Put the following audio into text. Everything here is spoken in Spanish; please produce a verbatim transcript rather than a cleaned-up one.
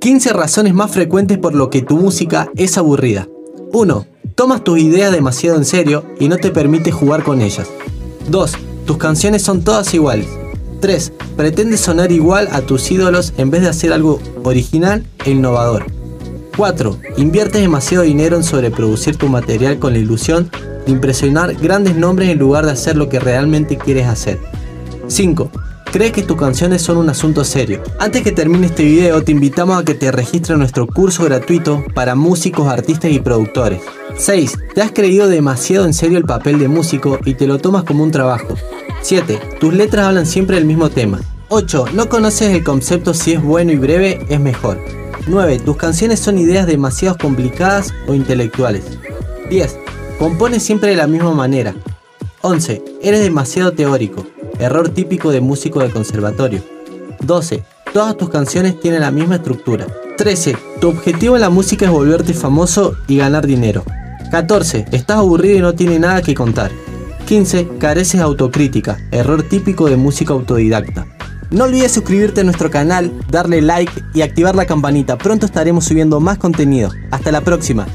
quince razones más frecuentes por lo que tu música es aburrida. uno. Tomas tus ideas demasiado en serio y no te permite jugar con ellas. dos. Tus canciones son todas iguales. tres. Pretendes sonar igual a tus ídolos en vez de hacer algo original e innovador. cuatro. Inviertes demasiado dinero en sobreproducir tu material con la ilusión de impresionar grandes nombres en lugar de hacer lo que realmente quieres hacer. cinco. ¿Crees que tus canciones son un asunto serio? Antes que termine este video, te invitamos a que te registres en nuestro curso gratuito para músicos, artistas y productores. seis. Te has creído demasiado en serio el papel de músico y te lo tomas como un trabajo. siete. Tus letras hablan siempre del mismo tema. ocho. No conoces el concepto si es bueno y breve es mejor. nueve. Tus canciones son ideas demasiado complicadas o intelectuales. diez. Compones siempre de la misma manera. once. Eres demasiado teórico. Error típico de músico de conservatorio. doce. Todas tus canciones tienen la misma estructura. trece. Tu objetivo en la música es volverte famoso y ganar dinero. catorce. Estás aburrido y no tienes nada que contar. quince. Careces de autocrítica. Error típico de músico autodidacta. No olvides suscribirte a nuestro canal, darle like y activar la campanita. Pronto estaremos subiendo más contenido. Hasta la próxima.